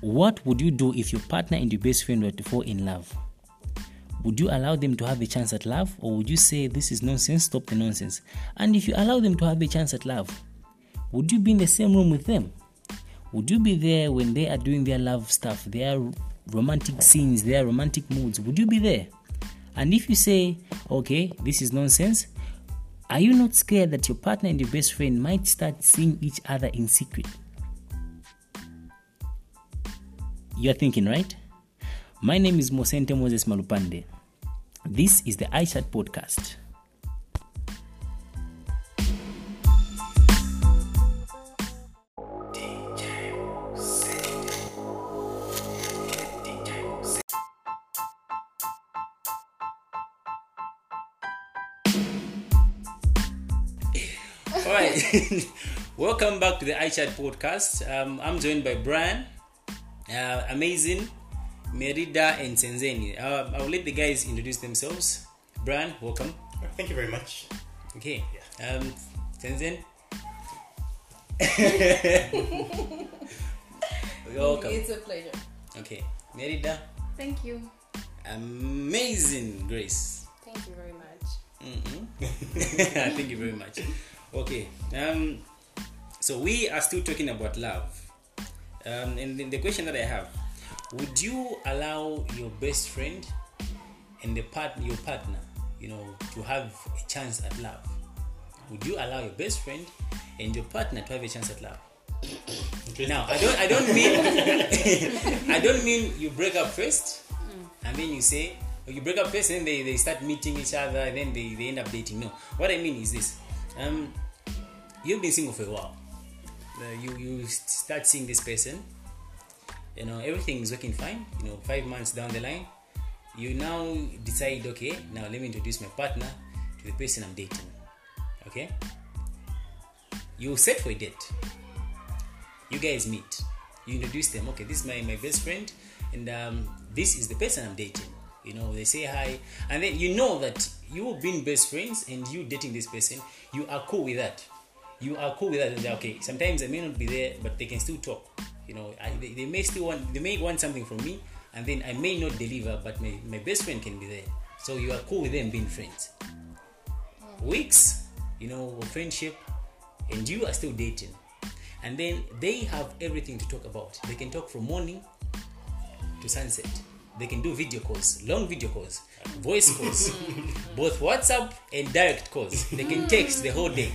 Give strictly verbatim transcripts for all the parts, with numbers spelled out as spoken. What would you do if your partner and your best friend were to fall in love? Would you allow them to have a chance at love, or would you say this is nonsense, stop the nonsense? And if you allow them to have a chance at love, would you be in the same room with them? Would you be there when they are doing their love stuff, their romantic scenes, their romantic moods? Would you be there? And if you say, okay, this is nonsense, are you not scared that your partner and your best friend might start seeing each other in secret? You're thinking, right? My name is Mosente Moses Malupande. This is the iChat Podcast. All right, welcome back to the iChat Podcast. Um, I'm joined by Brian, uh, amazing, Merida, and Senzeni. Uh, I'll let the guys introduce themselves. Brian, welcome. Thank you very much. Okay. Yeah. Um, Senzen. Welcome. It's a pleasure. Okay, Merida. Thank you. Amazing, Grace. Thank you very much. Mm-hmm. Thank you very much. Okay, um, so we are still talking about love, um, and the question that I have: would you allow your best friend and the part your partner, you know, to have a chance at love? Would you allow your best friend and your partner to have a chance at love? Now, I don't, I don't mean, I don't mean you break up first. I mean you say you break up first, and they they start meeting each other, and then they, they end up dating. No, what I mean is this. Um, you've been single for a while. Uh, you you start seeing this person. You know, everything is working fine. You know, five months down the line, you now decide, okay, now let me introduce my partner to the person I'm dating. Okay. You set for a date. You guys meet. You introduce them. Okay, this is my, my best friend, and um, this is the person I'm dating. You know, they say hi, and then you know that you've been best friends and you dating this person, you are cool with that. You are cool with that, and okay, sometimes I may not be there, but they can still talk. You know, I, they, they may still want, they may want something from me, and then I may not deliver, but my, my best friend can be there. So you are cool with them being friends. Weeks, you know, of friendship, and you are still dating. And then they have everything to talk about. They can talk from morning to sunset. They can do video calls, long video calls, voice calls, both WhatsApp and direct calls. They can text the whole day.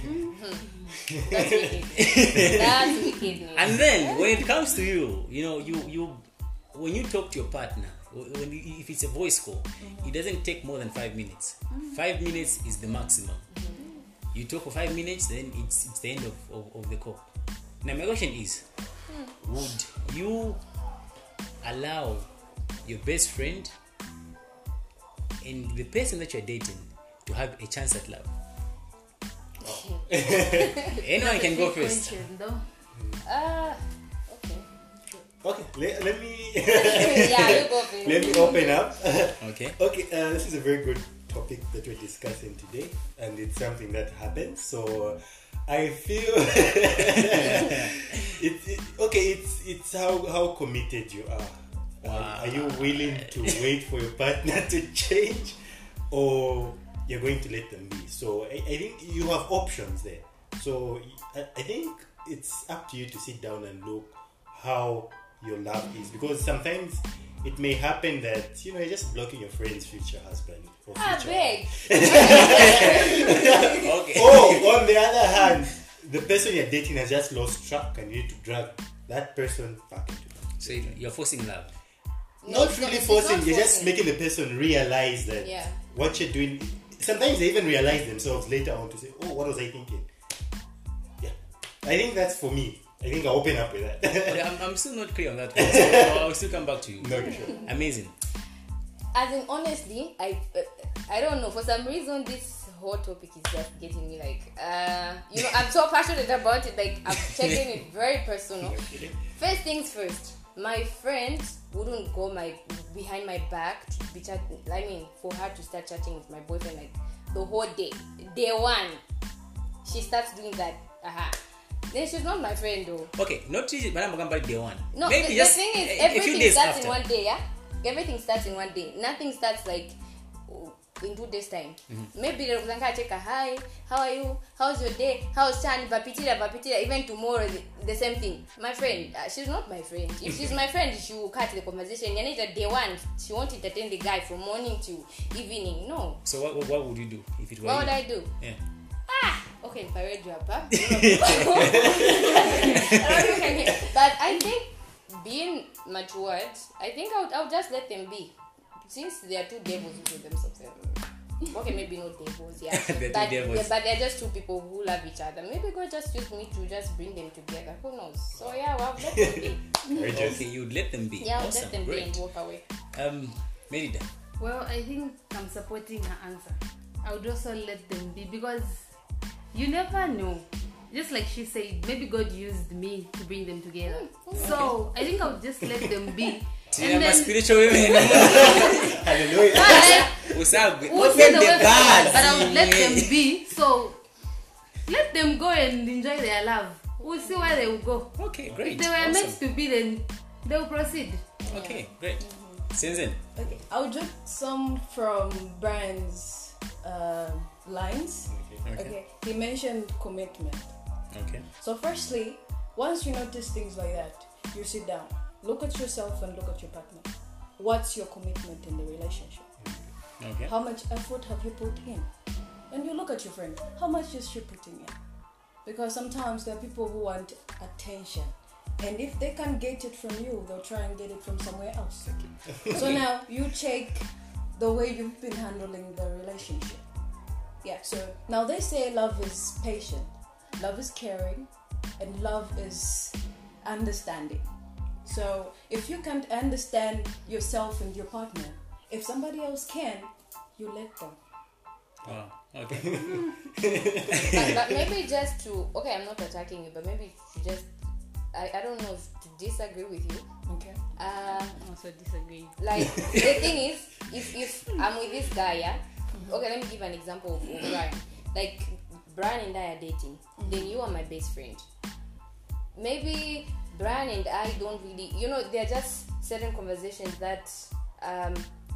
That's wicked. That's wicked. And then when it comes to you, you know, you, you when you talk to your partner, when you, if it's a voice call, it doesn't take more than five minutes. Five minutes is the maximum. You talk for five minutes, then it's, it's the end of, of, of the call. Now my question is, would you allow your best friend and the person that you're dating to have a chance at love? Wow. Anyone can go first. Uh, okay. Okay. Let, let me. Yeah, you go first. Let me open up. Okay. Okay. Uh, this is a very good topic that we're discussing today, and it's something that happens. So I feel it's it, okay. It's it's how how committed you are. Wow. Are you willing to wait for your partner to change, or you're going to let them be? So I, I think you have options there. So I, I think it's up to you to sit down and look how your love is, because sometimes it may happen that, you know, you're just blocking your friend's future husband or future ah, big. Okay. Or on the other hand, the person you're dating has just lost track and you need to drag that person back into that. So you're forcing love. Not it's really not, forcing, not you're forcing. Just making the person realize that yeah. what you're doing. Sometimes they even realize themselves later on to say, oh, what was I thinking? Yeah. I think that's for me. I think I'll open up with that. Okay, I'm, I'm still not clear on that one, so I'll still come back to you. Not sure. Amazing. As in, honestly, I, uh, I don't know. For some reason, this whole topic is just getting me like, uh, you know, I'm so passionate about it. Like, I'm taking it very personal. Okay. First things first. My friend wouldn't go my behind my back to be chat- I mean for her to start chatting with my boyfriend like the whole day. Day one, she starts doing that. Uh-huh. Then she's not my friend though. Okay, not till Madame Mugambari day one. No, maybe the, just the thing is, everything starts after. in one day, yeah? Everything starts in one day. Nothing starts like in two days' time. Mm-hmm. Maybe they're going to check a hi, how are you? How's your day? How's Chan? Vapitira, Vapitira. Even tomorrow, the, the same thing. My friend, uh, she's not my friend. If she's my friend, she will cut the conversation. And it's day one, she won't entertain the guy from morning to evening. No. So, what what, what would you do if it were What you? would I do? Yeah. Ah! Okay, if I read your pap. But I think being matured, I think I would, I would just let them be. Since they are two devils who do themselves. Okay, maybe not devils, yeah. they're but, two devils. Yeah, but they're just two people who love each other. Maybe God just used me to just bring them together. Who knows? So yeah, well, let them be. Okay, you'd let them be. Yeah, awesome. Let them Great. be and walk away. Um, Merida. Well, I think I'm supporting her answer. I would also let them be because you never know. Just like she said, maybe God used me to bring them together. Mm-hmm. So I think I would just let them be. And then, spiritual women. Hallelujah. But, Open the, the bars. But I would let them be. So let them go and enjoy their love. We'll see where they will go. Okay, great. If they were awesome. meant to be, then they will proceed. Okay, yeah. great. Mm-hmm. Sinzin. Okay, I'll drop some from Brian's uh, lines. Okay. Okay. okay. He mentioned commitment. Okay. So firstly, once you notice things like that, you sit down. Look at yourself and look at your partner. What's your commitment in the relationship? Okay. How much effort have you put in? And you look at your friend. How much is she putting in? Because sometimes there are people who want attention. And if they can't get it from you, they'll try and get it from somewhere else. Okay. So now you check the way you've been handling the relationship. Yeah, so now they say love is patient. Love is caring. And love is understanding. So, if you can't understand yourself and your partner, if somebody else can, you let them. Wow, okay. Mm. but, but maybe just to, okay, I'm not attacking you, but maybe to just, I, I don't know, to disagree with you. Okay. Uh, I also disagree. Like, the thing is, if, if I'm with this guy, yeah? Mm-hmm. Okay, let me give an example of Brian. Like, Brian and I are dating. Mm-hmm. Then you are my best friend. Maybe Brian and I don't really, you know, there are just certain conversations that, um,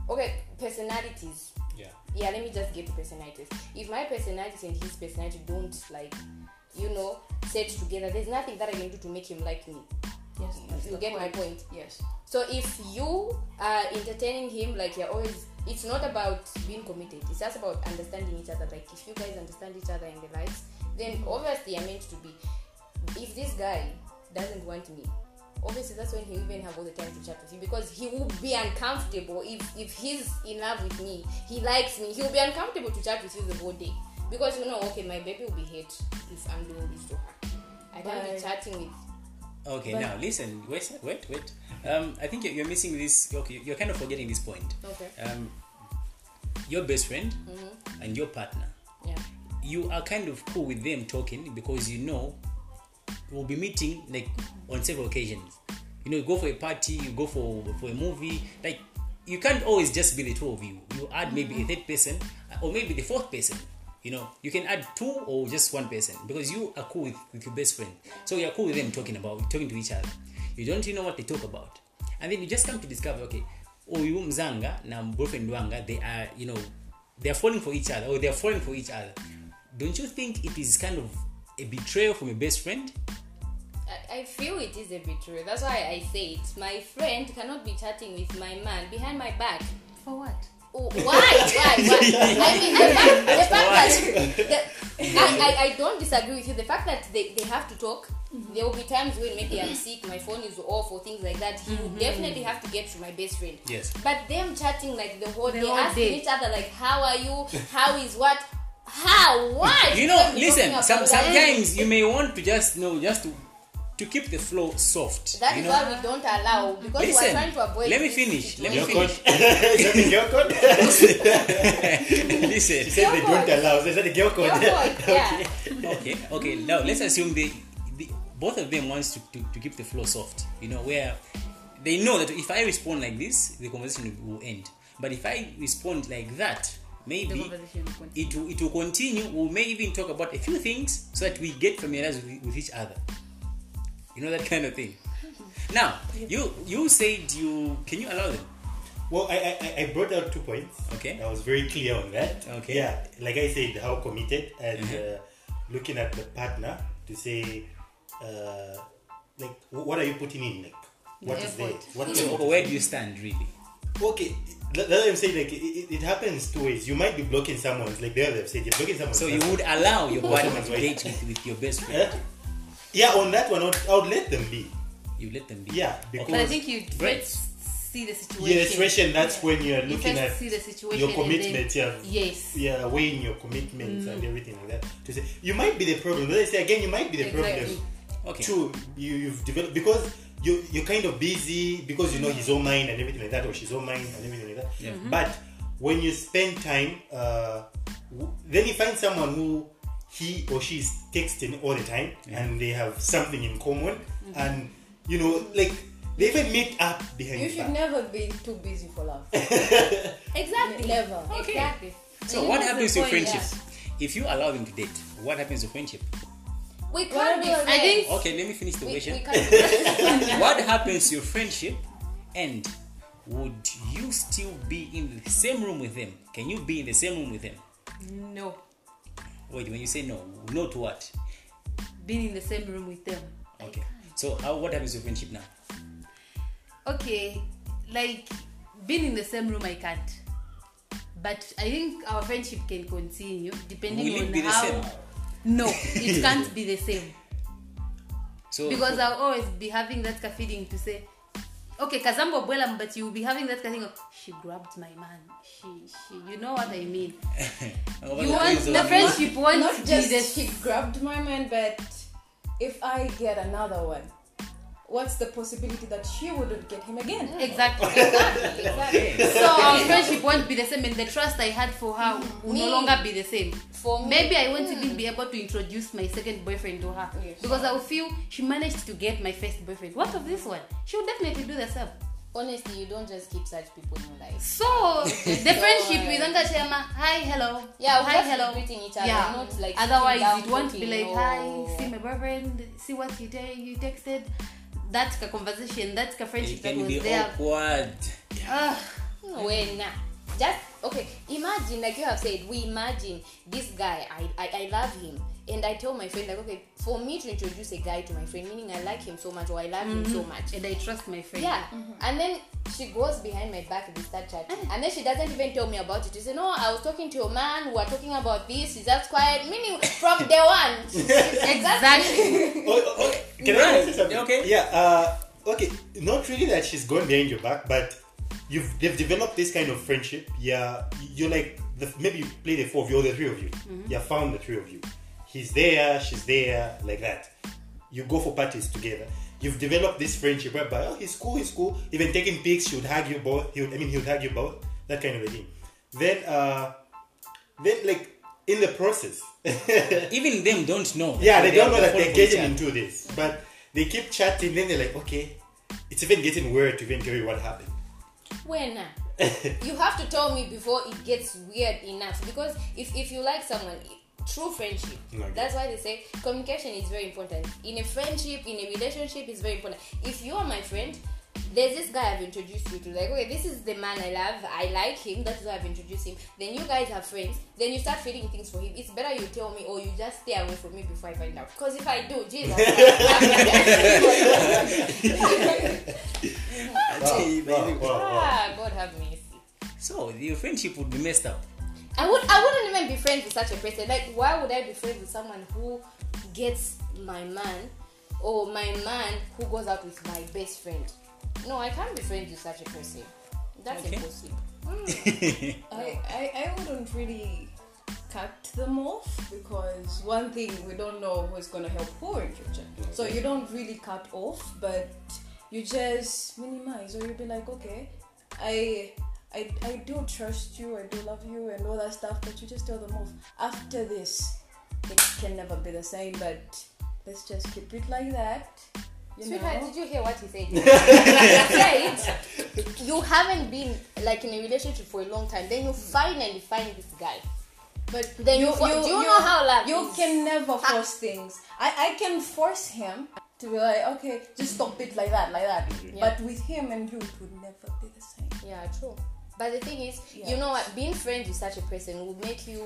okay, personalities. Yeah. Yeah, let me just get to personalities. If my personality and his personality don't, like, you know, set together, there's nothing that I can do to make him like me. Yes. You get point. my point? Yes. So if you are entertaining him, like, you're always, it's not about being committed. It's just about understanding each other. Like, if you guys understand each other in their lives, then obviously you're meant to be. If this guy doesn't want me, obviously that's when he'll even have all the time to chat with you, because he will be uncomfortable if if he's in love with me, he likes me, he'll be uncomfortable to chat with you the whole day, because you know, okay, my baby will be hurt if I'm doing this to her. I can't Bye. be chatting with okay but now listen wait wait wait um I think you're, you're missing this. Okay, you're kind of forgetting this point. Okay. Um your best friend, mm-hmm, and your partner, yeah, you are kind of cool with them talking because you know we'll be meeting like on several occasions. You know, you go for a party, you go for for a movie. Like, you can't always just be the two of you. You add maybe a third person or maybe the fourth person. You know, you can add two or just one person because you are cool with, with your best friend. So you're cool with them talking about talking to each other. You don't really know what they talk about, and then you just come to discover, okay, oh, you mzanga na boyfriend wanga, they are, you know, they are falling for each other or they are falling for each other. Don't you think it is kind of a betrayal from a best friend? I feel it is a betrayal. That's why I say it. My friend cannot be chatting with my man behind my back. For what? Oh, why? Why? Why? I mean, the fact, the fact that... The, I, I, I don't disagree with you. The fact that they, they have to talk, mm-hmm, there will be times when maybe I'm sick, my phone is off or things like that. He mm-hmm. would definitely have to get to my best friend. Yes. But them chatting like the whole the day, whole asking day. each other like, how are you? How is what? How? What? You know, listen, some, sometimes you may want to just, you know, just to... to keep the flow soft. That is know? why we don't allow, because Listen, we are trying to avoid. Let me finish. Let me finish. Is that the girl code? Listen. She said they don't allow. Is that the girl code? Yeah. Okay. Okay. Now let's assume they, the, both of them wants to, to, to keep the flow soft. You know, where they know that if I respond like this, the conversation will end. But if I respond like that, maybe it will, it will continue. We may even talk about a few things so that we get familiarized with, with each other. You know, that kind of thing. Now, you you said you... Can you allow them? Well, I, I, I brought out two points. Okay. I was very clear on that. Okay. Yeah, like I said, how committed and mm-hmm. uh, looking at the partner to say, uh, like, what are you putting in? Like, what is there? What so, where do you stand, really? Okay, that's what I'm saying. Like, it, it happens two ways. You might be blocking someone's, like the other said, you're blocking someone's. So you would allow your partner to date with, with your best friend? Uh, yeah, on that one, I would, I would let them be. You let them be. Yeah, because but I think you right. see the situation. Yeah, the situation. That's when you're looking you at see the situation your commitment. Then, yeah, yes. Yeah, weighing your commitments mm. and everything like that. To say you might be the problem. Let's say again, you might be the exactly. problem. Okay. True. You you've developed because you you're kind of busy because you know his own mind and everything like that, or she's own mind and everything like that. Yeah. Mm-hmm. But when you spend time, uh, w- then you find someone who he or she is texting all the time, mm-hmm. and they have something in common mm-hmm. and. You know, like, they even meet up behind you. You should never be too busy for love. Exactly. Never. Okay. Exactly. So, what happens to friendships? Yeah. If you allow them to date, what happens to friendship? We can't be I think... Okay, let me finish the we, question. We can't what happens to your friendship? And would you still be in the same room with them? Can you be in the same room with them? No. Wait, when you say no, no to what? Being in the same room with them. Okay. So, how, what happens to friendship now? Okay, like, being in the same room, I can't. But I think our friendship can continue, depending Will it on be how... the same? No, it can't be the same. So Because so, I'll always be having that feeling to say, okay, Kazambo Bwelam, but you'll be having that feeling of, she grabbed my man. She, she, you know what I mean. You want, the friendship won't Not just the, she grabbed my man, but... If I get another one, what's the possibility that she wouldn't get him again? Exactly, exactly, exactly. So our friendship won't be the same, and the trust I had for her will me, no longer be the same. For me, maybe I won't mm. even be able to introduce my second boyfriend to her yes. because I will feel she managed to get my first boyfriend. What of this one? She will definitely do the same. Honestly, you don't just keep such people in your life. So, the friendship with Uncle Shema, hi, hello. Yeah, hi, hello. Greeting each other. Yeah. Not like otherwise, it won't be like, or... hi, see my boyfriend, see what you did, you texted. That's the conversation, that's the friendship that was there. It can be awkward. Uh, no. When, just, okay, imagine, like you have said, we imagine this guy, I, I, I love him. And I tell my friend, like, okay, for me to introduce a guy to my friend, meaning I like him so much or I love mm-hmm. him so much. And I trust my friend. Yeah. Mm-hmm. And then she goes behind my back and we start chatting. Mm-hmm. And then she doesn't even tell me about it. She says, no, I was talking to your man. We were talking about this. Is that quiet? Meaning from day one. Exactly. oh, okay. Can I answer something? Okay. Yeah. Uh, okay. Not really that she's going behind your back, but you've they've developed this kind of friendship. Yeah. You're like, the, maybe you play the four of you or the three of you. Mm-hmm. You found the three of you. He's there, she's there, like that. You go for parties together. You've developed this friendship whereby, oh, he's cool, he's cool. Even taking pics, she would hug you both. He would, I mean, he would hug you both. That kind of a thing. Then, uh, then like, in the process. Even them don't know. Yeah, they, they don't know that they're getting into this. But they keep chatting. Then they're like, okay, it's even getting weird to even tell you what happened. When? You have to tell me before it gets weird enough. Because if, if you like someone... True friendship. Like That's it. Why they say communication is very important. In a friendship, in a relationship, it's very important. If you are my friend, there's this guy I've introduced you to. Like, okay, this is the man I love. I like him. That's why I've introduced him. Then you guys have friends. Then you start feeling things for him. It's better you tell me or you just stay away from me before I find out. Because if I do, Jesus. Ah, God have mercy. So, your friendship would be messed up. I would I wouldn't even be friends with such a person. Like, why would I be friends with someone who gets my man or my man who goes out with my best friend? No, I can't be friends with such a person. That's okay. Impossible. Mm. I, I, I wouldn't really cut them off because one thing, we don't know who's going to help who in future. So you don't really cut off, but you just minimize or you'll be like, okay, I... I, I do trust you, I do love you and all that stuff, but you just tell them off. After this, it can never be the same, but let's just keep it like that. You Sweetheart, know? Did you hear what he said? He said, you haven't been like in a relationship for a long time, then you finally find this guy. But then you, you, you, you, you know how love You is. Can never force I, things. I, I can force him. to be like, okay, just stop it like that, like that. Yeah. But with him and you, it would never be the same. Yeah, true. But the thing is, yeah. you know what, being friends with such a person will make you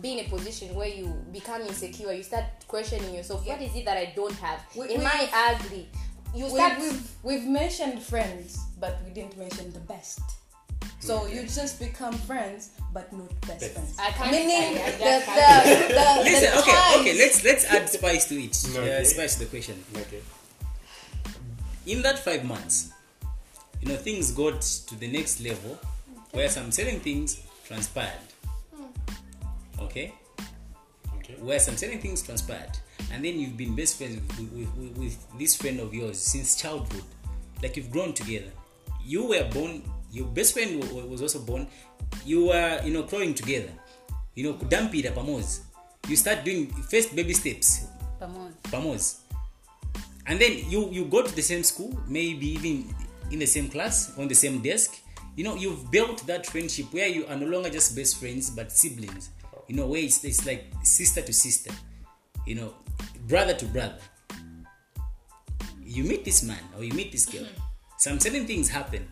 be in a position where you become insecure. You start questioning yourself. Yeah. What is it that I don't have? We, Am we, I ugly? You start we, we've, we've mentioned friends, but we didn't mention the best. So you just become friends, but not best, best. friends. I can't. Meaning I, I the, the, the, the listen. The okay, okay. Let's let's add spice to it. No, okay. uh, spice to the question. Okay. In that five months, you know, things got to the next level, okay. where some certain things transpired. Hmm. Okay. Okay. Where some certain things transpired, and then you've been best friends with, with, with, with this friend of yours since childhood. Like you've grown together. You were born. Your best friend was also born. You were, you know, growing together. You know, kudampira pamoja. You start doing first baby steps. Pamoja. Pamoja. And then you, you go to the same school, maybe even in the same class, on the same desk. You know, you've built that friendship where you are no longer just best friends, but siblings. You know, where it's, it's like sister to sister. You know, brother to brother. You meet this man or you meet this girl. Some certain things happen.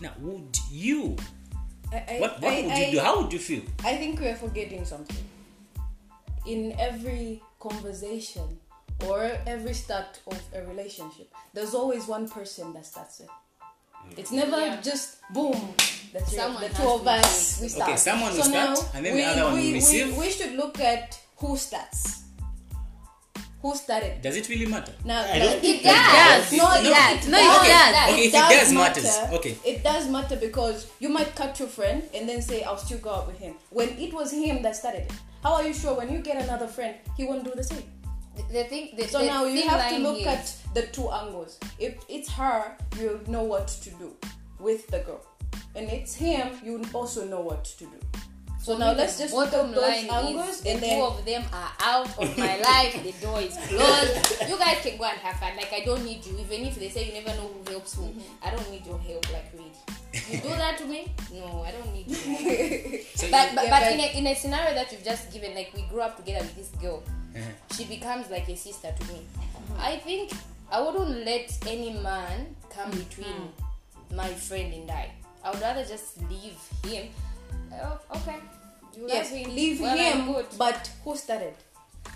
Now, would you? I, I, what what I, would you I, do? How would you feel? I think we are forgetting something. In every conversation or every start of a relationship, there's always one person that starts it. Okay. It's never yeah. just boom. That's someone the two of us. We start. Okay, someone will so start, and then we, the other one will receive. We, we should look at who starts. Who started? Does it really matter? No, I don't it, it does. does. No, it no, does. No, it does. Okay, if it does, does matter, matters. Okay. It does matter because you might cut your friend and then say, I'll still go out with him. When it was him that started it. How are you sure when you get another friend, he won't do the same? The, the thing, the, so the now you have to look is. at the two angles. If it's her, you know what to do with the girl. And it's him, you also know what to do. So now let's just look at those angles. The two of them are out of my life. The door is closed. You guys can go and have fun. Like, I don't need you. Even if they say you never know who helps who, mm-hmm. I don't need your help. Like, really, you do that to me? No, I don't need you. so but but, yeah, but in, a, in a scenario that you've just given, like we grew up together with this girl, uh-huh. she becomes like a sister to me. Uh-huh. I think I wouldn't let any man come between mm-hmm. my friend and I. I would rather just leave him. Oh, okay. You yes, love him. Leave well, him. But who started?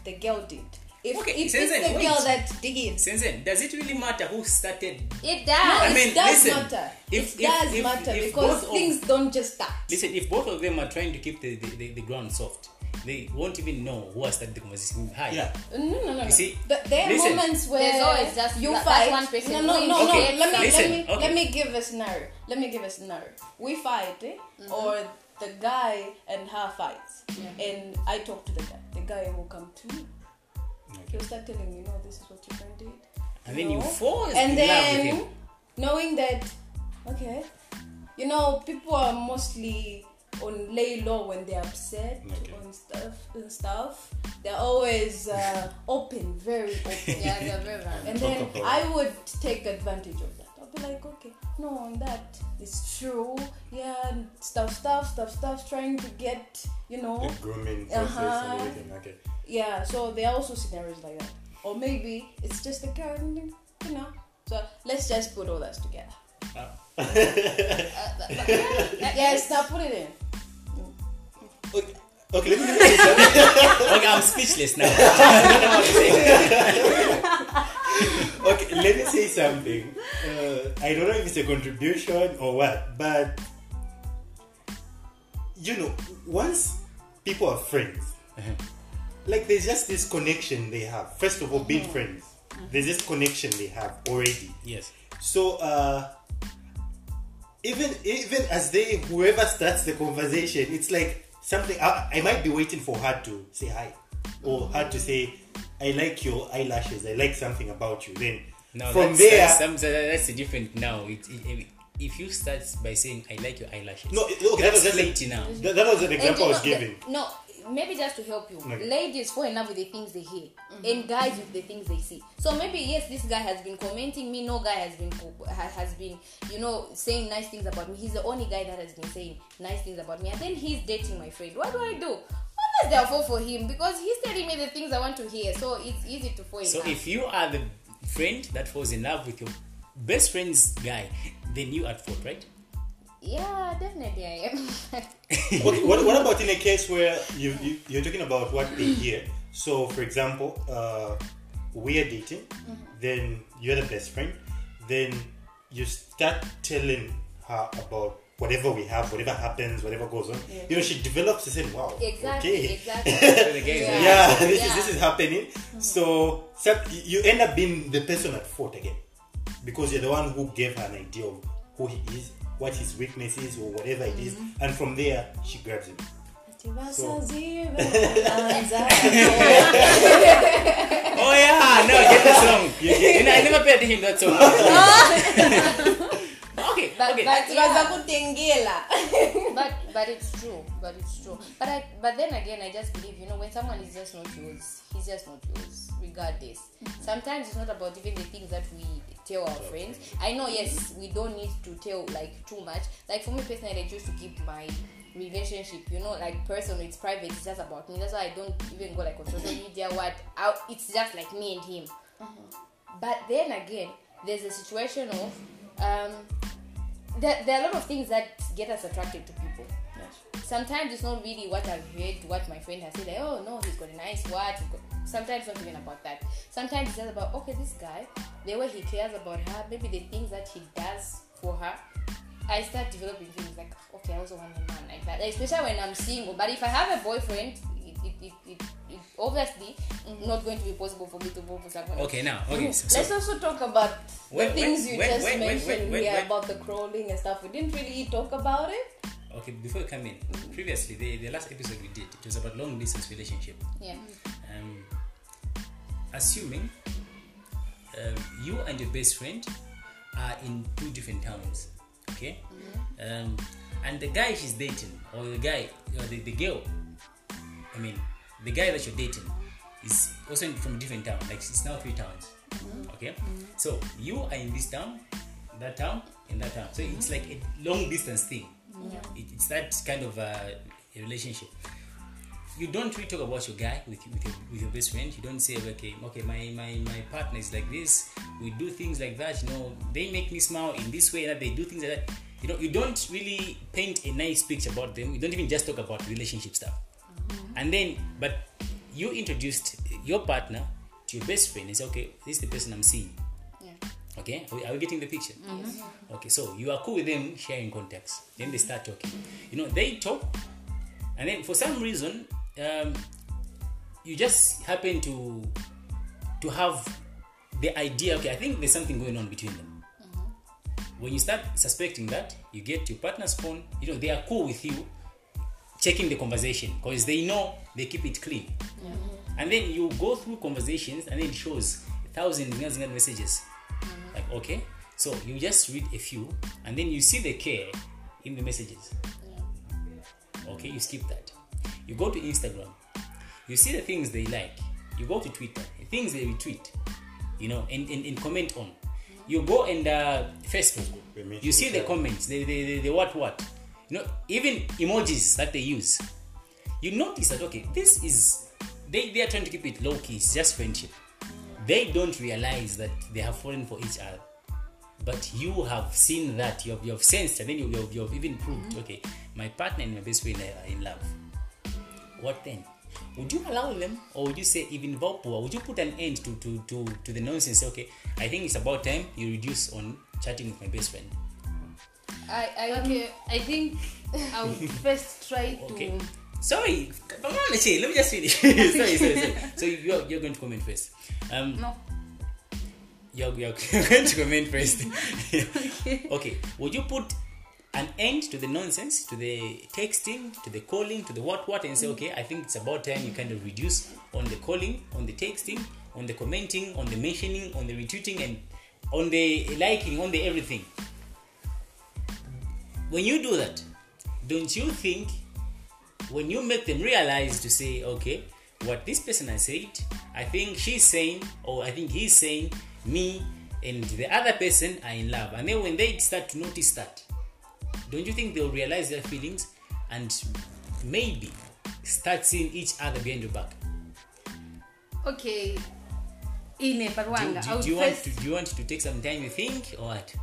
The girl did. If okay, it Sensen, is the girl wait. that did. Sensen, does it really matter who started? It does. No, I mean, it does listen, matter. If, it if, does if, matter if, because if things of, don't just start. Listen, if both of them are trying to keep the, the, the, the ground soft, they won't even know who has started the conversation. Hi. Yeah. No, no, no. You no. see, but there are listen, moments where there's always just you that, fight. One person no, no, no, okay. no. Let me listen, let me okay. let me give a scenario. Let me give a scenario. We fight, eh? Mm-hmm. or. The guy and her fights, yeah. and I talk to the guy. The guy will come to me. Okay. He'll start telling me, "No, this is what your friend did." And then you fall in love with him. And then, knowing that, okay, you know, people are mostly on lay low when they're upset okay. on stuff and stuff. They're always uh, open, very open. yeah, they're very. Open. And then I would take advantage of that. Like, okay, no, that is true, yeah, and stuff, stuff, stuff, stuff, trying to get, you know, the grooming process uh-huh. and everything, okay. Yeah, so there are also scenarios like that. Or maybe it's just the car, you know. So let's just put all that together. Oh. uh, but, but, yeah, yes, now put it in. Okay, okay, let me do this. Okay, I'm speechless now. Okay, let me say something. Uh, I don't know if it's a contribution or what, but you know, once people are friends, uh-huh. like there's just this connection they have. First of all, being uh-huh. friends, uh-huh. there's this connection they have already. Yes. So uh, even even as they whoever starts the conversation, it's like something I, I might be waiting for her to say hi or her to say. I like your eyelashes. I like something about you. Then no, from that's, there, that's, that's different. Now, it, it, if you start by saying "I like your eyelashes," no, okay, that's that was late like, now. That, that was an example I was giving. No, maybe just to help you, okay. Ladies fall in love with the things they hear, mm-hmm. and guys with the things they see. So maybe yes, this guy has been commenting me. No guy has been has been you know saying nice things about me. He's the only guy that has been saying nice things about me, and then he's dating my friend. What do I do? Therefore, for him because he's telling me the things I want to hear, so it's easy to fall in love. So, if you are the friend that falls in love with your best friend's guy, then you at fault, right? Yeah, definitely I am. what, what, what about in a case where you, you, you're talking about what they hear? So, for example, uh, we are dating, mm-hmm. then you're the best friend, then you start telling her about whatever we have, whatever happens, whatever goes on. Yeah. You know, she develops the same, wow, exactly, okay. Exactly. yeah, yeah, this, yeah. Is, this is happening. Mm-hmm. So, you end up being the person at fault again because you're the one who gave her an idea of who he is, what his weakness is, or whatever it is, mm-hmm. and from there she grabs him. So. Oh yeah, no, get the song. You, get, you know, I never paid him that song. okay, but, okay. But, yeah. but but it's true, but it's true. But I but then again, I just believe, you know, when someone is just not yours, he's just not yours, regardless. Mm-hmm. Sometimes it's not about even the things that we tell our friends. I know, yes, we don't need to tell like too much. Like for me personally, I choose to keep my relationship, you know, like personal, it's private, it's just about me. That's why I don't even go like on social media, what out, it's just like me and him. Mm-hmm. But then again, there's a situation of um there, there are a lot of things that get us attracted to people. Yes. Sometimes it's not really what I've heard, what my friend has said, like, oh no, he's got a nice what. Sometimes not even about that. Sometimes it's just about, okay, this guy, the way he cares about her, maybe the things that he does for her. I start developing things like, okay, I also want a man like that, like, especially when I'm single. But if I have a boyfriend, it, it, it, it, it obviously mm-hmm. not going to be possible for me to go for someone. Okay, now, okay. So, so. Let's also talk about when, the things when, you when, just when, mentioned when, when, when, here when, about the crawling and stuff. We didn't really talk about it. Okay, before you come in, previously, the, the last episode we did, it was about long distance relationship. Yeah. Um, assuming uh, you and your best friend are in two different towns. Okay, mm-hmm. um, and the guy she's dating, or the guy, or the, the girl, I mean, the guy that you're dating is also from a different town, like it's now three towns. Mm-hmm. Okay, mm-hmm. So you are in this town, that town, and that town. So mm-hmm. it's like a long distance thing. Yeah. It, it's that kind of a, a relationship. You don't really talk about your guy with with your, with your best friend. You don't say, okay, okay, my, my, my partner is like this. We do things like that. You know, they make me smile in this way. That they do things like that. You know, you don't really paint a nice picture about them. You don't even just talk about relationship stuff. Mm-hmm. And then, but you introduced your partner to your best friend. It's okay. This is the person I'm seeing. Yeah. Okay. Are we, are we getting the picture? Mm-hmm. Okay. So you are cool with them sharing contacts. Then they start talking. You know, they talk, and then for some reason. Um, you just happen to to have the idea, okay, I think there's something going on between them. Mm-hmm. When you start suspecting that, you get your partner's phone, you know, they are cool with you checking the conversation because they know they keep it clean. Mm-hmm. And then you go through conversations and it shows thousands and messages. Mm-hmm. Like, okay, so you just read a few and then you see the care in the messages. Yeah. Okay, you skip that. You go to Instagram, you see the things they like. You go to Twitter, the things they retweet, you know, and, and, and comment on. You go and uh, Facebook, you see the comments, the, the, the, the what what, you know, even emojis that they use. You notice that, okay, this is, they, they are trying to keep it low key, it's just friendship. They don't realize that they have fallen for each other. But you have seen that, you have, you have sensed, and then you, you, have, you have even proved, okay, my partner and my best friend are in love. What then? Would you allow them, or would you say even Vapua? Would you put an end to, to, to, to the nonsense? Okay, I think it's about time you reduce on chatting with my best friend. I, I okay. I think I would first try to. Okay. Sorry, let me just finish. sorry, sorry, sorry. So you're you're going to comment first. Um, no. You're you're going to comment first. okay. okay. Would you put an end to the nonsense, to the texting, to the calling, to the what what, and say, okay, I think it's about time you kind of reduce on the calling, on the texting, on the commenting, on the mentioning, on the retweeting, and on the liking, on the everything. When you do that, don't you think, when you make them realize to say, okay, what this person has said, I think she's saying, or I think he's saying, me and the other person are in love. And then when they start to notice that, don't you think they'll realize their feelings and maybe start seeing each other behind your back? Okay. Ine Parwanga. Do, do, do, you want to, do you want to take some time, you think, or what?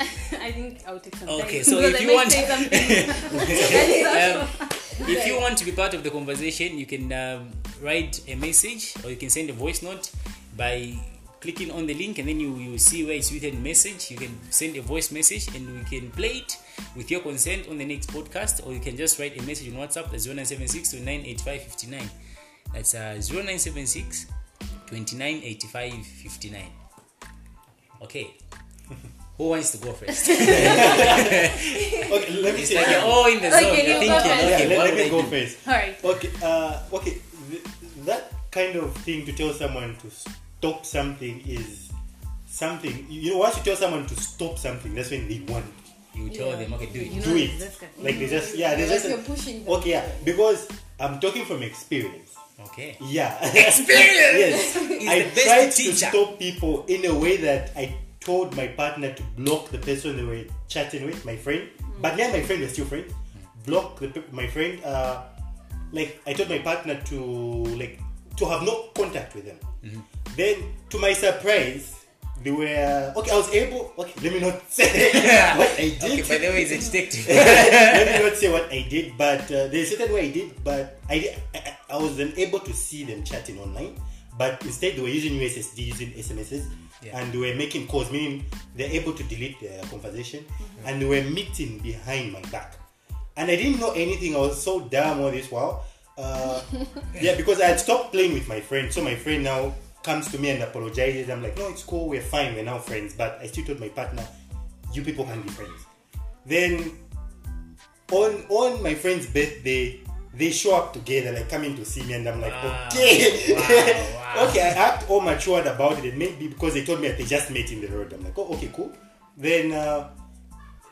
I think I'll take some okay, time. Okay, so if you want... um, if you want to be part of the conversation, you can um, write a message or you can send a voice note by clicking on the link, and then you, you see where it's written message. You can send a voice message and we can play it with your consent on the next podcast, or you can just write a message on WhatsApp at zero nine seven six two nine eight five five nine. That's uh, zero nine seven six two nine eight five five nine. Okay. Who wants to go first? Okay, let me it's say. Like you're all in the zone. Okay, you're thinking. Okay, yeah, let, let me go do? first. All right. Okay. Uh, okay. Th- that kind of thing to tell someone to stop something is something. You know, once you tell someone to stop something, that's when they want. You tell yeah. them, okay, do it. You know, do it. Like mm-hmm. they just, yeah, they just. You're pushing them. Okay, yeah, because I'm talking from experience. Okay. Yeah. Experience. Yes. I tried to stop people in a way that I. told my partner to block the person they were chatting with, my friend. Mm. But yeah, my friend was still friends. Block the my friend. Uh, like I told my partner to like to have no contact with them. Mm-hmm. Then, to my surprise, they were okay. I was able. Okay, let me not say what I did. Okay, by the way, it's detective. Let me not say what I did, but uh, there's a certain way I did. But I, I I was unable to see them chatting online. But instead, they were using U S S D, using S M Ses. Yeah. And they were making calls, meaning they're able to delete their conversation. Mm-hmm. And they were meeting behind my back. And I didn't know anything. I was so dumb all this while. Uh, yeah, because I had stopped playing with my friend. So my friend now comes to me and apologizes. I'm like, no, it's cool. We're fine. We're now friends. But I still told my partner, you people can be friends. Then on, on my friend's birthday, they show up together, like coming to see me, and I'm like, wow. okay, wow, wow. okay. I act all matured about it, and maybe because they told me that they just met in the road. I'm like, oh, okay, cool. Then uh,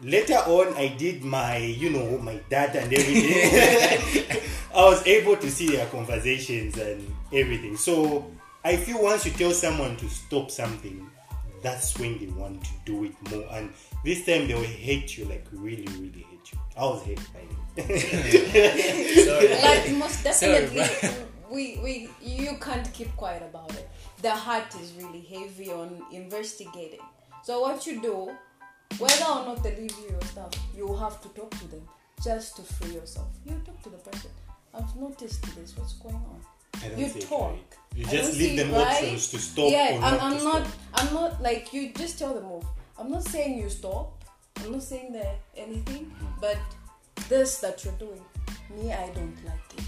later on, I did my, you know, my data and everything. I was able to see their conversations and everything. So I feel once you tell someone to stop something, that's when they want to do it more. And this time they will hate you, like really, really hate you. I was hated by you. Sorry. Like most definitely, Sorry, we, we you can't keep quiet about it. The heart is really heavy on investigating. So what you do, whether or not they leave you your stuff, you have to talk to them just to free yourself. You talk to the person. I've noticed this. What's going on? You talk. Right. You just leave them right. options to stop. Yeah, or not I'm, I'm to not. Stop. I'm not like you. Just tell them off. I'm not saying you stop. I'm not saying that anything, but. This that you're doing, me, I don't like it.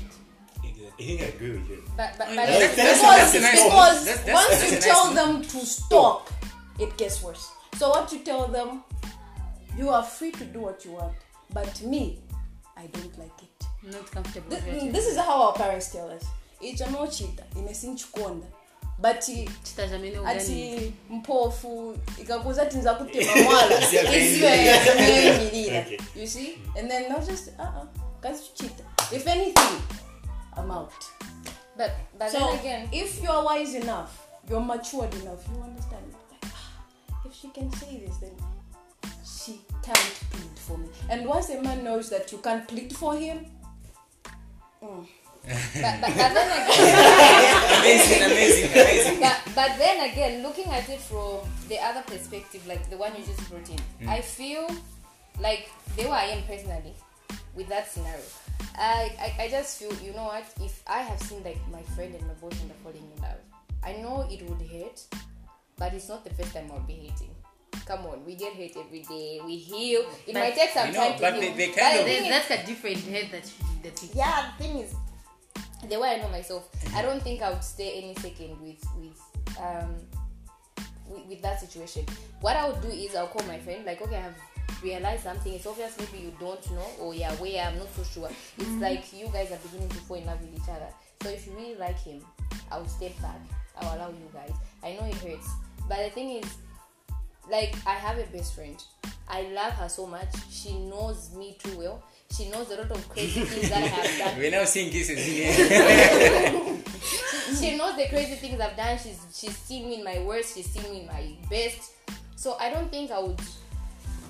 I think I agree with you. But, but, but that's, that's, because, that's nice because that's, that's, once that's you tell nice them to stop, it gets worse. So what you tell them, you are free to do what you want. But me, I don't like it. I'm not comfortable with it. This is how our parents tell us. It's a no cheater. It's a no Bati ati mpofu ikakuza tinza kutema mwala isiwe you see, and then not just uh uh cause cheater. If anything, I'm out. But but so then again, if you're wise enough, you're matured enough, you understand. Like, if she can say this, then she can't plead for me. And once a man knows that you can't plead for him, mm, but, but, but then again, amazing, amazing, amazing. But, but then again, looking at it from the other perspective, like the one you just brought in, mm. I feel like they were I am personally with that scenario. I, I, I just feel, you know what? If I have seen like my friend and my boyfriend are falling in love, I know it would hurt, but it's not the first time I'll be hating. Come on, we get hate every day. We heal. It but, might take some you know, time but to they, heal. They kind but of, that's a different hate that you, that you. Yeah, the thing is. The way I know myself, I don't think I would stay any second with with um with, with that situation. What I would do is I'll call my friend, like, okay, I have realized something. It's obvious maybe you don't know, or you're aware, I'm not so sure. It's mm-hmm. like you guys are beginning to fall in love with each other. So if you really like him, I will step back. I will allow you guys. I know it hurts. But the thing is, like, I have a best friend. I love her so much. She knows me too well. She knows a lot of crazy things that I have done. We're now seeing kisses here. she, she knows the crazy things I've done. She's she's seen me in my worst. She's seen me in my best. So I don't think I would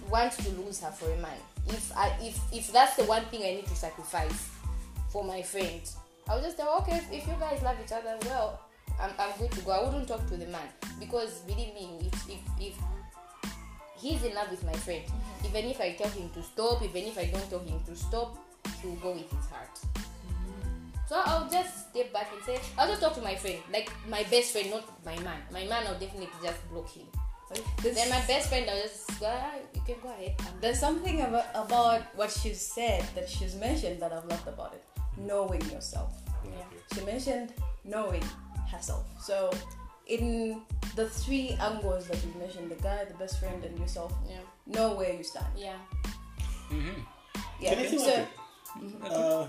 want to lose her for a man. If I if if that's the one thing I need to sacrifice for my friend, I would just say, okay, if you guys love each other, well, I'm, I'm good to go. I wouldn't talk to the man, because believe me, if if, if he's in love with my friend, mm-hmm. even if I tell him to stop, even if I don't tell him to stop, he will go with his heart. Mm-hmm. So I'll just step back and say, I'll just talk to my friend, like my best friend, not my man. My man, I'll definitely just block him. This then my best friend, I'll just go, ah, you can go ahead. There's something about, about what she said that she's mentioned that I've loved about it. Knowing yourself. Yeah. She mentioned knowing herself. So in the three angles that you mentioned, the guy, the best friend, and yourself, yeah. know where you stand. Yeah. Mm-hmm. Yeah. Can I think so, mm-hmm. uh,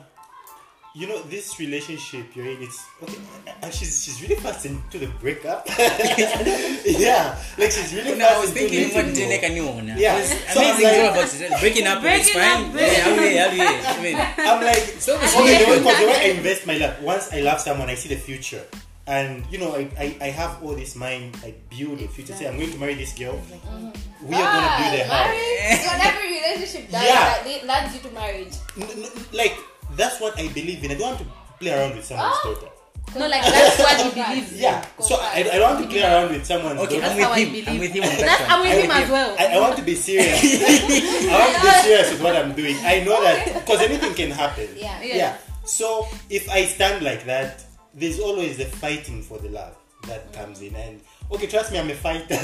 you know, this relationship you're in, it's okay, and she's she's really fast into the breakup. Yeah, like she's really. No, fast I was thinking what did like a new one. Yeah, it's amazing girl, but breaking up is fine. Yeah, I'm here, I'm here. I mean, I'm like, so okay, the way, the way I invest my love. Once I love someone, I see the future, and you know, I I, I have all this mind. I build a future. Say, I'm going to marry this girl. Mm-hmm. We are ah, gonna build a house. Marriage, whatever relationship does, yeah. that lands you to marriage. N- n- like. That's what I believe in. I don't want to play around with someone's oh. daughter. No, like that's what you believe in. Yeah. So I, I don't want to play around with someone's okay, daughter. Okay, I'm, I'm with him. I'm with him on that one. I'm with him as well. I, I want to be serious. I want to be serious with what I'm doing. I know that because anything can happen. Yeah. yeah. Yeah. So if I stand like that, there's always the fighting for the love that comes in. And okay, trust me, I'm a fighter.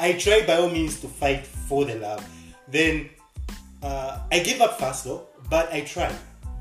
I try by all means to fight for the love. Then uh, I give up fast though, but I try.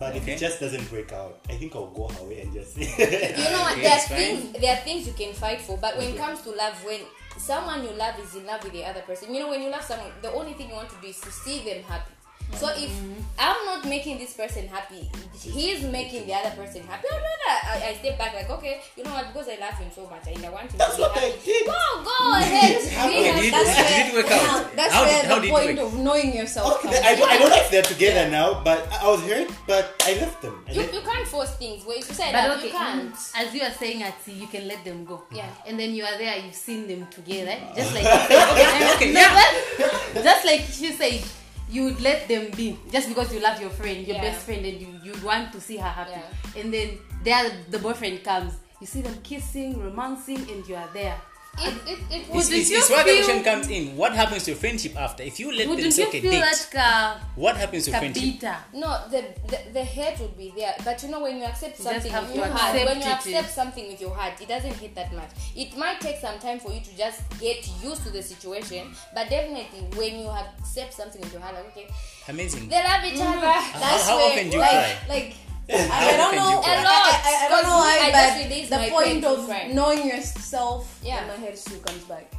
But okay. if it just doesn't break out, I think I'll go away and just. You know what? There are things. There are things you can fight for. But when okay. it comes to love, when someone you love is in love with the other person, you know, when you love someone, the only thing you want to do is to see them happy. So if mm-hmm. I'm not making this person happy, he's making the other person happy. I'd rather I, I step back like, okay, you know what? Because I love him so much, and I want him that's to be what happy. I did. Go, go ahead. Did, that's where, did it work out? That's how where did, how the point of knowing yourself. Okay, I, don't, I don't like they're together yeah. now, but I was hurt, but I left them. I you, left you can't force things. Where you said that okay, you can't. As you are saying, at you can let them go. Yeah. And then you are there. You've seen them together, just like okay, okay, yeah. just like you say. You would let them be just because you love your friend, your yeah. best friend, and you you want to see her happy. Yeah. And then there the boyfriend comes, you see them kissing, romancing, and you are there. It it it wouldn't it's, it's, you it's where feel, the question comes in. What happens to your friendship after? If you let them take a date, like a, what happens to friendship? Bitter. No, the, the the hate would be there. But you know, when you accept something with your heart, when you accept it. something with your heart, it doesn't hit that much. It might take some time for you to just get used to the situation, but definitely when you accept something with your heart, like, okay, amazing. They love each other. Mm. That's how, how often do you like, cry? Like. I don't know. A lot. I, I, I don't know why, but the point of friend. knowing yourself, yeah, my head still comes back.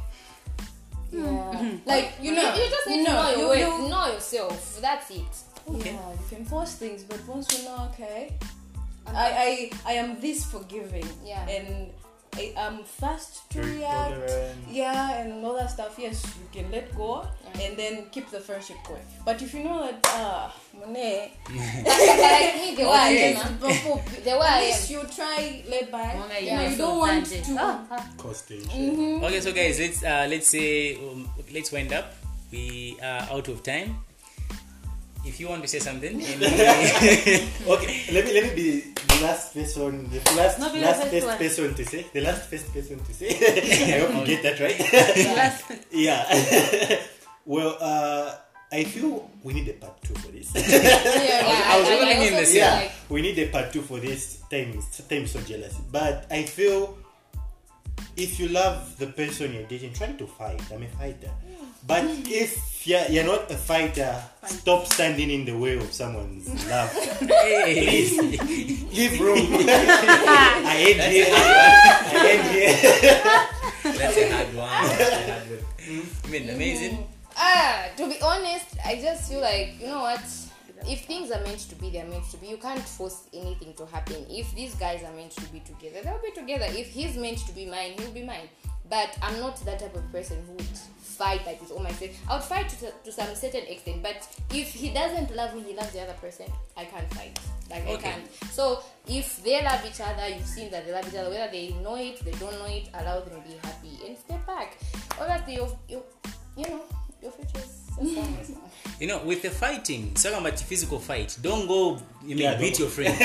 Yeah, mm-hmm. like you know, you, you just need no, to know your you, you know yourself. That's it. Okay. Yeah, you can force things, but once you know, okay, okay. I, I, I am this forgiving. Yeah, and I am fast to react. Yeah, and all that stuff. Yes, you can let go. And then keep the friendship going. But if you know that, ah, uh, money, like me, the way at least you try laid back. Okay, yeah. You don't want to costing. Mm-hmm. Okay, so guys, let's uh, let's say um, let's wind up. We are out of time. If you want to say something, maybe okay. Let me let me be the last person. The last no, last first first person to say. The last first person to say. I hope you get that right. Yeah. Well, uh, I feel we need a part two for this. yeah, I was wondering in the same. Yeah, we need a part two for this. Time, time so jealous. But I feel if you love the person you're dating, try to fight. I'm a fighter. Yeah. But if you're, you're not a fighter, fight. Stop standing in the way of someone's love. Please, give room. I end here. I end here. That's a hard one. That's a hard one. I mean, amazing. Ah, to be honest, I just feel like, you know what, if things are meant to be, they're meant to be. You can't force anything to happen. If these guys are meant to be together, they'll be together. If he's meant to be mine, he'll be mine. But I'm not that type of person who would fight like with all my strength. I would fight to, to some certain extent, but if he doesn't love me, he loves the other person, I can't fight. Like, okay. I can't. So, if they love each other, you've seen that they love each other, whether they know it, they don't know it, allow them to be happy and step back. Or that you've, you, you know, your future is You know, with the fighting, it's not about physical fight. Don't go, you mean, yeah, beat your friend.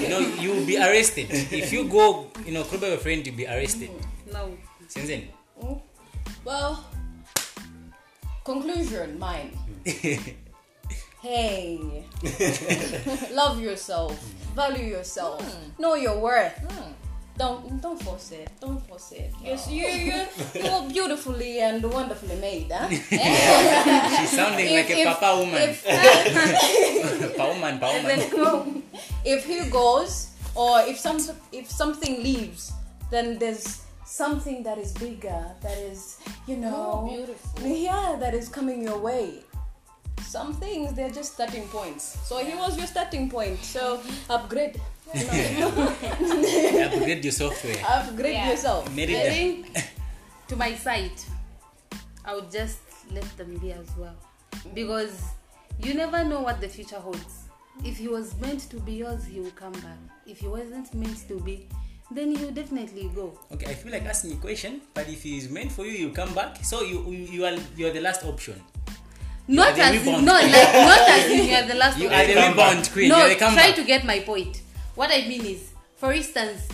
You know, you'll be arrested. If you go, you know, club your friend, you'll be arrested. No. Sinzin? Well, conclusion, mine. Hey. Love yourself. Value yourself. Mm. Know your worth. Mm. Don't don't force it. Don't force it. No. Yes, you you you're beautifully and wonderfully made, huh? Yeah. She's sounding if, like a if, papa woman. If, pa woman, pa woman. If he goes or if some if something leaves, then there's something that is bigger, that is, you know, oh, beautiful. Yeah, that is coming your way. Some things, they're just starting points. So he was your starting point. So upgrade. Upgrade your software. Upgrade yeah. yourself. I think to my side, I would just let them be as well. Because you never know what the future holds. If he was meant to be yours, he will come back. If he wasn't meant to be, then you definitely go. Okay, I feel like asking a question, but if he is meant for you, you come back. So you you are you are the last option. Not as, no, like, not as if you are the last you one. Are the rebound queen. No, you try back. To get my point. What I mean is, for instance,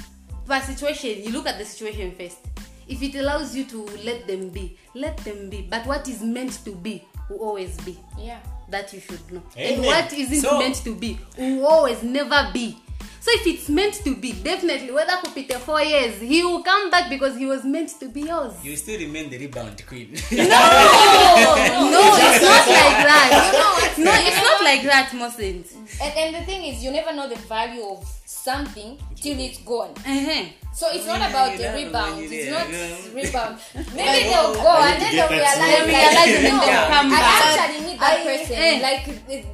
per situation, you look at the situation first. If it allows you to let them be, let them be. But what is meant to be will always be. Yeah. That you should know. Amen. And what isn't so, meant to be will always never be. So if it's meant to be, definitely, whether Kupite four years, he will come back because he was meant to be yours. You still remain the rebound queen. No, no, it's not like that. You know, no, it's not like that, Mosente. And, and the thing is, you never know the value of something till it's gone. Uh-huh. So it's not about the rebound. It's not rebound. Maybe they'll go and then they'll realize, realize and then they'll come back. I actually need that person. I, like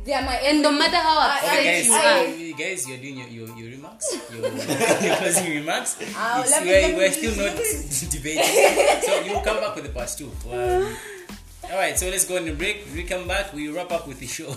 they are my and no matter how upset okay, you are, you guys, you're doing your your, your remarks, your, your closing remarks. Uh, it's, we're, we're still not debating. So you come back with the past two. Wow. All right. So let's go on the break. We come back. We wrap up with the show.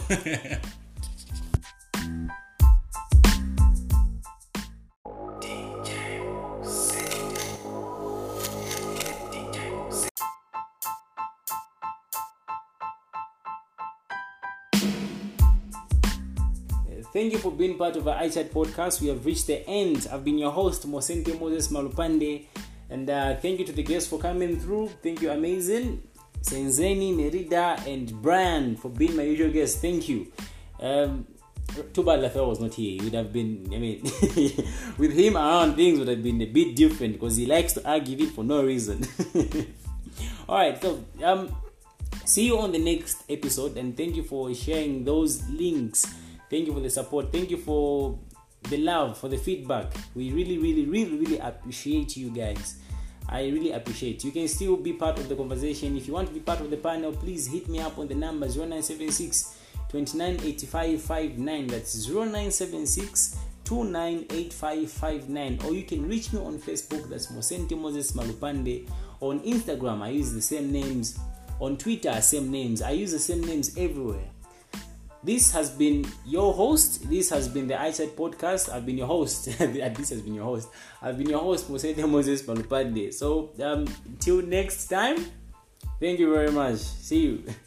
Thank you for being part of our iChat podcast. We have reached the end. I've been your host, Mosente Moses Malupande. And uh, thank you to the guests for coming through. Thank you, Amazing, Senzeni, Merida, and Brian for being my usual guests. Thank you. Um, too bad Lafayette was not here. He would have been, I mean, with him around, things would have been a bit different because he likes to argue it for no reason. All right, so um, see you on the next episode. And thank you for sharing those links. Thank you for the support. Thank you for the love, for the feedback. We really, really, really, really appreciate you guys. I really appreciate you. You can still be part of the conversation. If you want to be part of the panel, please hit me up on the numbers zero nine seven six, two nine eight five five nine. That's zero nine seven six, two nine eight five five nine. Or you can reach me on Facebook. That's Mosente Moses Malupande. On Instagram, I use the same names. On Twitter, same names. I use the same names everywhere. This has been your host. This has been the iChat podcast. I've been your host. This has been your host. I've been your host, Mosente Moses Malupande. So, um, till next time, thank you very much. See you.